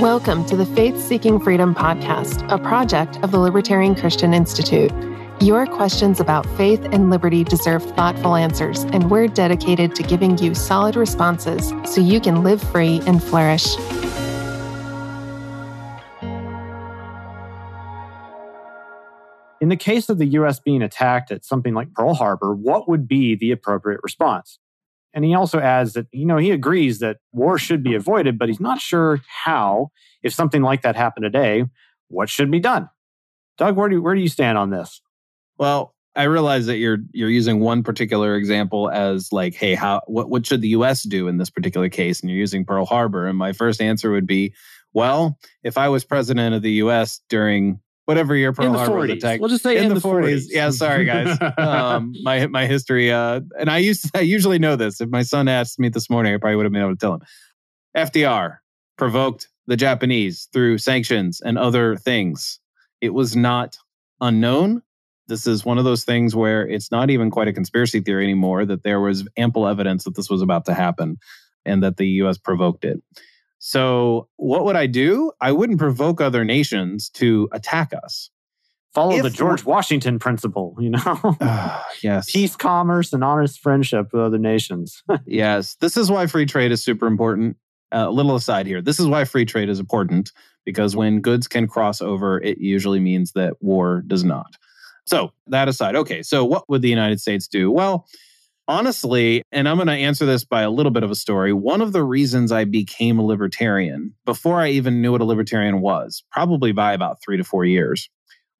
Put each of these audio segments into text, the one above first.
Welcome to the Faith Seeking Freedom podcast, a project of the Libertarian Christian Institute. Your questions about faith and liberty deserve thoughtful answers, and we're dedicated to giving you solid responses so you can live free and flourish. In the case of the U.S. being attacked at something like Pearl Harbor, what would be the appropriate response? And he also adds that, he agrees that war should be avoided, but he's not sure how, if something like that happened today, what should be done? Doug, where do you stand on this? Well, I realize that you're using one particular example as like, hey, what should the U.S. do in this particular case? And you're using Pearl Harbor. And my first answer would be, well, if I was president of the U.S. during whatever year Pearl Harbor was attacked, we'll just say in the 40s. Yeah, sorry guys, my history. And I usually know this. If my son asked me this morning, I probably would have been able to tell him. FDR provoked the Japanese through sanctions and other things. It was not unknown. This is one of those things where it's not even quite a conspiracy theory anymore, that there was ample evidence that this was about to happen and that the U.S. provoked it. So what would I do? I wouldn't provoke other nations to attack us. Follow the George Washington principle, Yes. Peace, commerce, and honest friendship with other nations. Yes. This is why free trade is super important. A little aside here. This is why free trade is important, because when goods can cross over, it usually means that war does not. So that aside, okay, so what would the United States do? Well, honestly, and I'm going to answer this by a little bit of a story, one of the reasons I became a libertarian, before I even knew what a libertarian was, probably by about 3 to 4 years,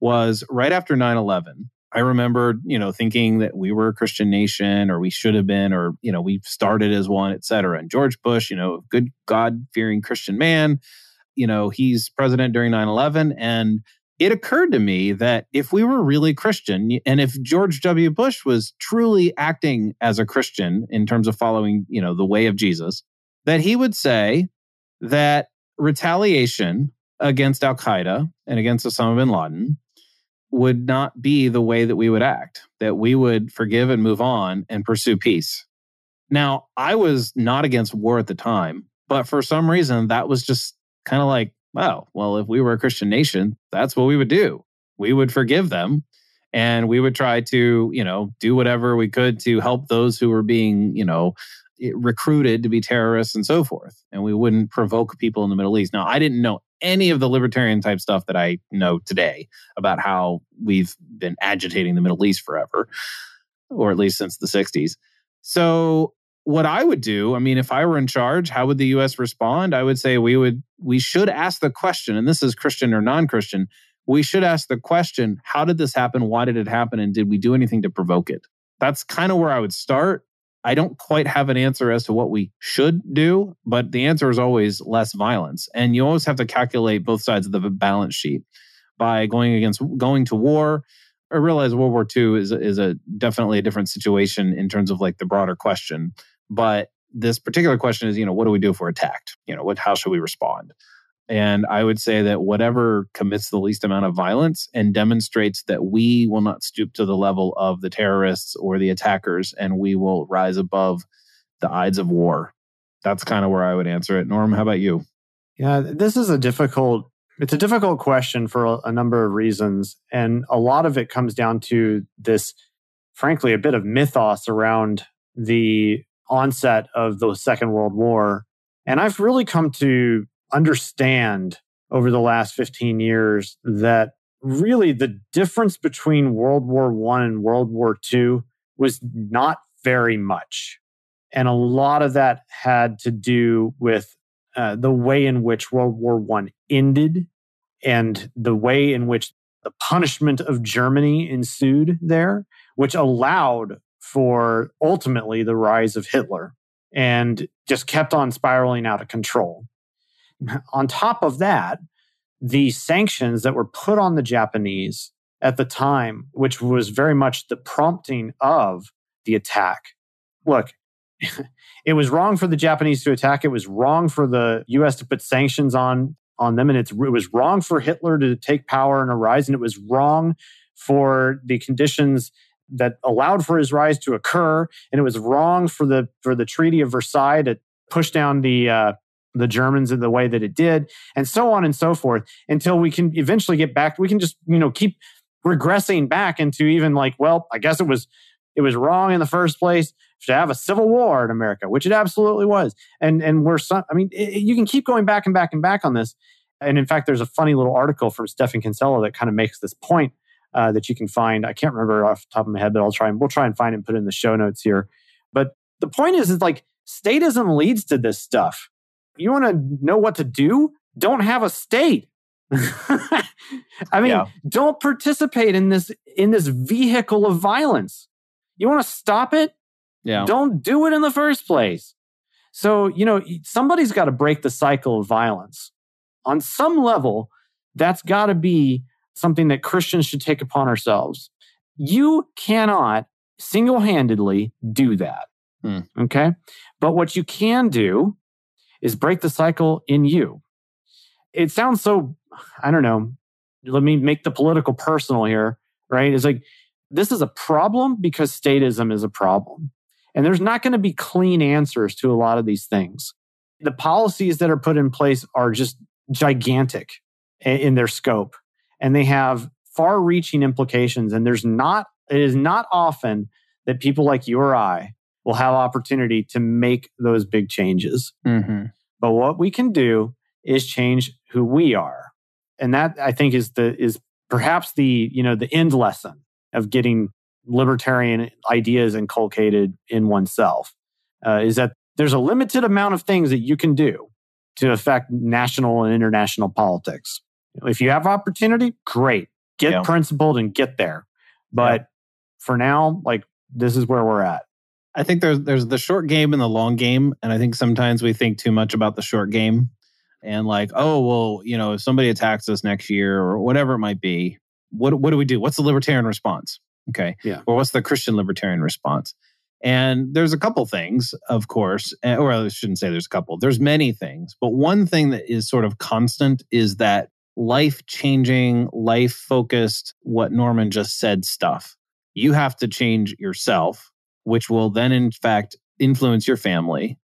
was right after 9/11. I remember, thinking that we were a Christian nation, or we should have been, or, we started as one, et cetera. And George Bush, good God-fearing Christian man, he's president during 9/11, and it occurred to me that if we were really Christian, and if George W. Bush was truly acting as a Christian in terms of following, the way of Jesus, that he would say that retaliation against Al-Qaeda and against Osama bin Laden would not be the way that we would act, that we would forgive and move on and pursue peace. Now, I was not against war at the time, but for some reason, that was just kind of like, wow, well, if we were a Christian nation, that's what we would do. We would forgive them, and we would try to, do whatever we could to help those who were being, recruited to be terrorists and so forth. And we wouldn't provoke people in the Middle East. Now, I didn't know any of the libertarian type stuff that I know today about how we've been agitating the Middle East forever, or at least since the 60s. So what I would do, if I were in charge, how would the U.S. respond? I would say we should ask the question, and this is Christian or non-Christian, we should ask the question, how did this happen? Why did it happen? And did we do anything to provoke it? That's kind of where I would start. I don't quite have an answer as to what we should do, but the answer is always less violence. And you always have to calculate both sides of the balance sheet by going to war. I realize World War II is a definitely a different situation in terms of like the broader question. But this particular question is, what do we do if we're attacked? How should we respond? And I would say that whatever commits the least amount of violence and demonstrates that we will not stoop to the level of the terrorists or the attackers, and we will rise above the ides of war. That's kind of where I would answer it. Norm, how about you? Yeah, this is a difficult question for a number of reasons. And a lot of it comes down to this, frankly, a bit of mythos around the onset of the Second World War. And I've really come to understand over the last 15 years that really the difference between World War I and World War II was not very much. And a lot of that had to do with the way in which World War I ended and the way in which the punishment of Germany ensued there, which allowed for ultimately the rise of Hitler and just kept on spiraling out of control. On top of that, the sanctions that were put on the Japanese at the time, which was very much the prompting of the attack. Look, it was wrong for the Japanese to attack. It was wrong for the U.S. to put sanctions on them. And it was wrong for Hitler to take power and arise. And it was wrong for the conditions that allowed for his rise to occur. And it was wrong for the Treaty of Versailles to push down the the Germans in the way that it did, and so on and so forth, until we can eventually get back. We can just, keep regressing back into even like, well, I guess it was wrong in the first place to have a civil war in America, which it absolutely was. And we're some, you can keep going back and back and back on this. And in fact, there's a funny little article from Stephan Kinsella that kind of makes this point that you can find. I can't remember off the top of my head, but we'll try and find it and put it in the show notes here. But the point is like statism leads to this stuff. You want to know what to do? Don't have a state. Don't participate in this vehicle of violence. You want to stop it? Yeah. Don't do it in the first place. So, somebody's got to break the cycle of violence. On some level, that's got to be something that Christians should take upon ourselves. You cannot single-handedly do that. Okay? But what you can do is break the cycle in you. It sounds so, I don't know, let me make the political personal here, right? It's like, this is a problem because statism is a problem. And there's not going to be clean answers to a lot of these things. The policies that are put in place are just gigantic in their scope. And they have far-reaching implications. And it is not often that people like you or I will have opportunity to make those big changes. Mm-hmm. But what we can do is change who we are. And that, I think, is perhaps the end lesson of getting libertarian ideas inculcated in oneself, is that there's a limited amount of things that you can do to affect national and international politics. If you have opportunity, great. Get principled and get there. But for now, like, this is where we're at. I think there's the short game and the long game. And I think sometimes we think too much about the short game and like, oh, well, if somebody attacks us next year or whatever it might be, what do we do? What's the libertarian response? Okay. Yeah. Or what's the Christian libertarian response? And there's a couple things, of course, or I shouldn't say there's a couple. There's many things. But one thing that is sort of constant is that life-changing, life-focused, what Norman just said stuff. You have to change yourself, which will then, in fact, influence your family.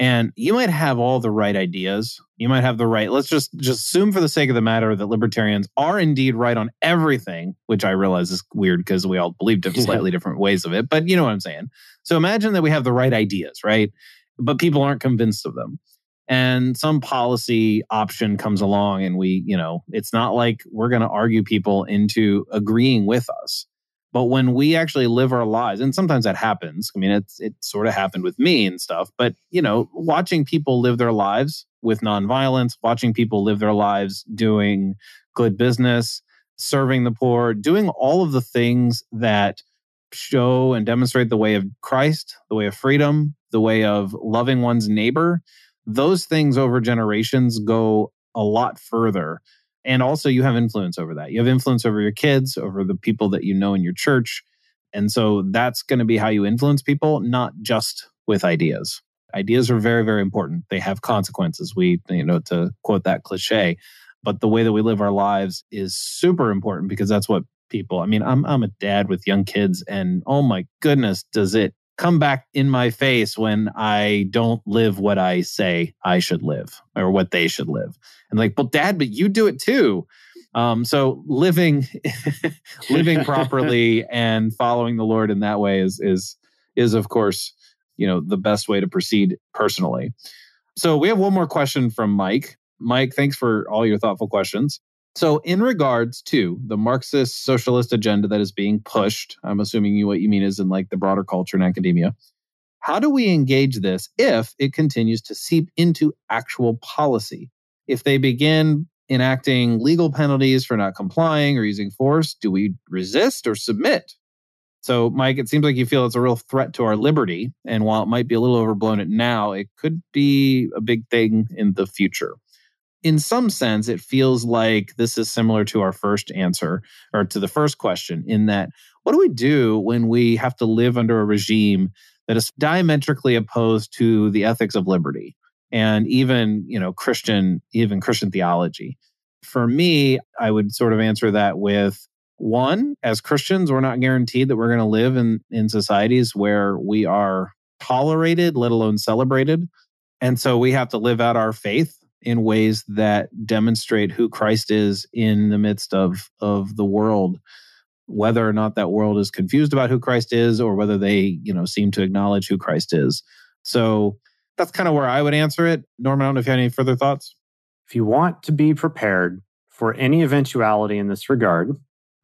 And you might have all the right ideas. You might have the right... Let's just assume for the sake of the matter that libertarians are indeed right on everything, which I realize is weird because we all believe slightly different ways of it, but you know what I'm saying. So imagine that we have the right ideas, right? But people aren't convinced of them. And some policy option comes along and we, it's not like we're going to argue people into agreeing with us. But when we actually live our lives, and sometimes that happens. I mean, it sort of happened with me and stuff. But, watching people live their lives with nonviolence, watching people live their lives doing good business, serving the poor, doing all of the things that show and demonstrate the way of Christ, the way of freedom, the way of loving one's neighbor, those things over generations go a lot further. And also you have influence over that. You have influence over your kids, over the people that you know in your church. And so that's going to be how you influence people, not just with ideas. Ideas are very, very important. They have consequences. We, to quote that cliche, but the way that we live our lives is super important because that's what people, I'm a dad with young kids and oh my goodness, does it come back in my face when I don't live what I say I should live or what they should live. And like, well, Dad, but you do it too. So living properly and following the Lord in that way is of course, the best way to proceed personally. So we have one more question from Mike. Mike, thanks for all your thoughtful questions. So in regards to the Marxist socialist agenda that is being pushed, I'm assuming what you mean is in like the broader culture and academia, how do we engage this if it continues to seep into actual policy? If they begin enacting legal penalties for not complying or using force, do we resist or submit? So Mike, it seems like you feel it's a real threat to our liberty. And while it might be a little overblown at now, it could be a big thing in the future. In some sense, it feels like this is similar to our first answer or to the first question in that what do we do when we have to live under a regime that is diametrically opposed to the ethics of liberty and even Christian theology? For me, I would sort of answer that with one, as Christians, we're not guaranteed that we're going to live in societies where we are tolerated, let alone celebrated. And so we have to live out our faith in ways that demonstrate who Christ is in the midst of the world, whether or not that world is confused about who Christ is or whether they, you know, seem to acknowledge who Christ is. So that's kind of where I would answer it. Norman, I don't know if you have any further thoughts. If you want to be prepared for any eventuality in this regard,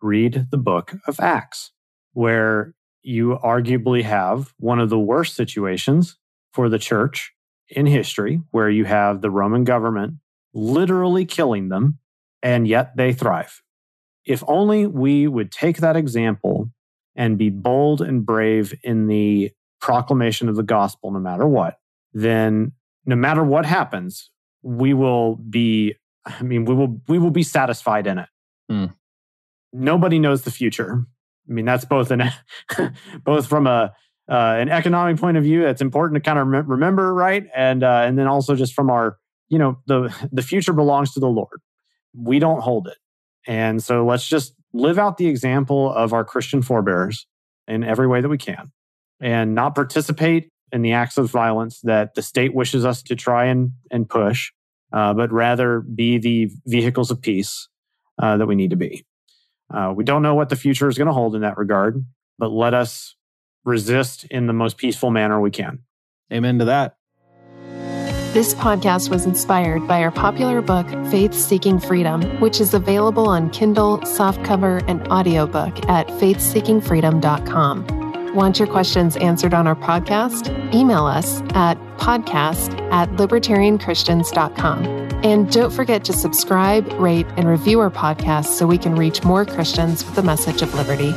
read the book of Acts, where you arguably have one of the worst situations for the church in history, where you have the Roman government literally killing them, and yet they thrive. If only we would take that example and be bold and brave in the proclamation of the gospel no matter what, then no matter what happens, we will be, we will be satisfied in it. Mm. Nobody knows the future. I mean, that's both an both from an economic point of view, that's important to kind of remember, right? And then also just from our, you know, the future belongs to the Lord. We don't hold it. And so let's just live out the example of our Christian forebears in every way that we can and not participate in the acts of violence that the state wishes us to try and push, but rather be the vehicles of peace that we need to be. We don't know what the future is going to hold in that regard, but let us resist in the most peaceful manner we can. Amen to that. This podcast was inspired by our popular book, Faith Seeking Freedom, which is available on Kindle, softcover, and audiobook at faithseekingfreedom.com. Want your questions answered on our podcast? Email us at podcast@libertarianchristians.com. And don't forget to subscribe, rate, and review our podcast so we can reach more Christians with the message of liberty.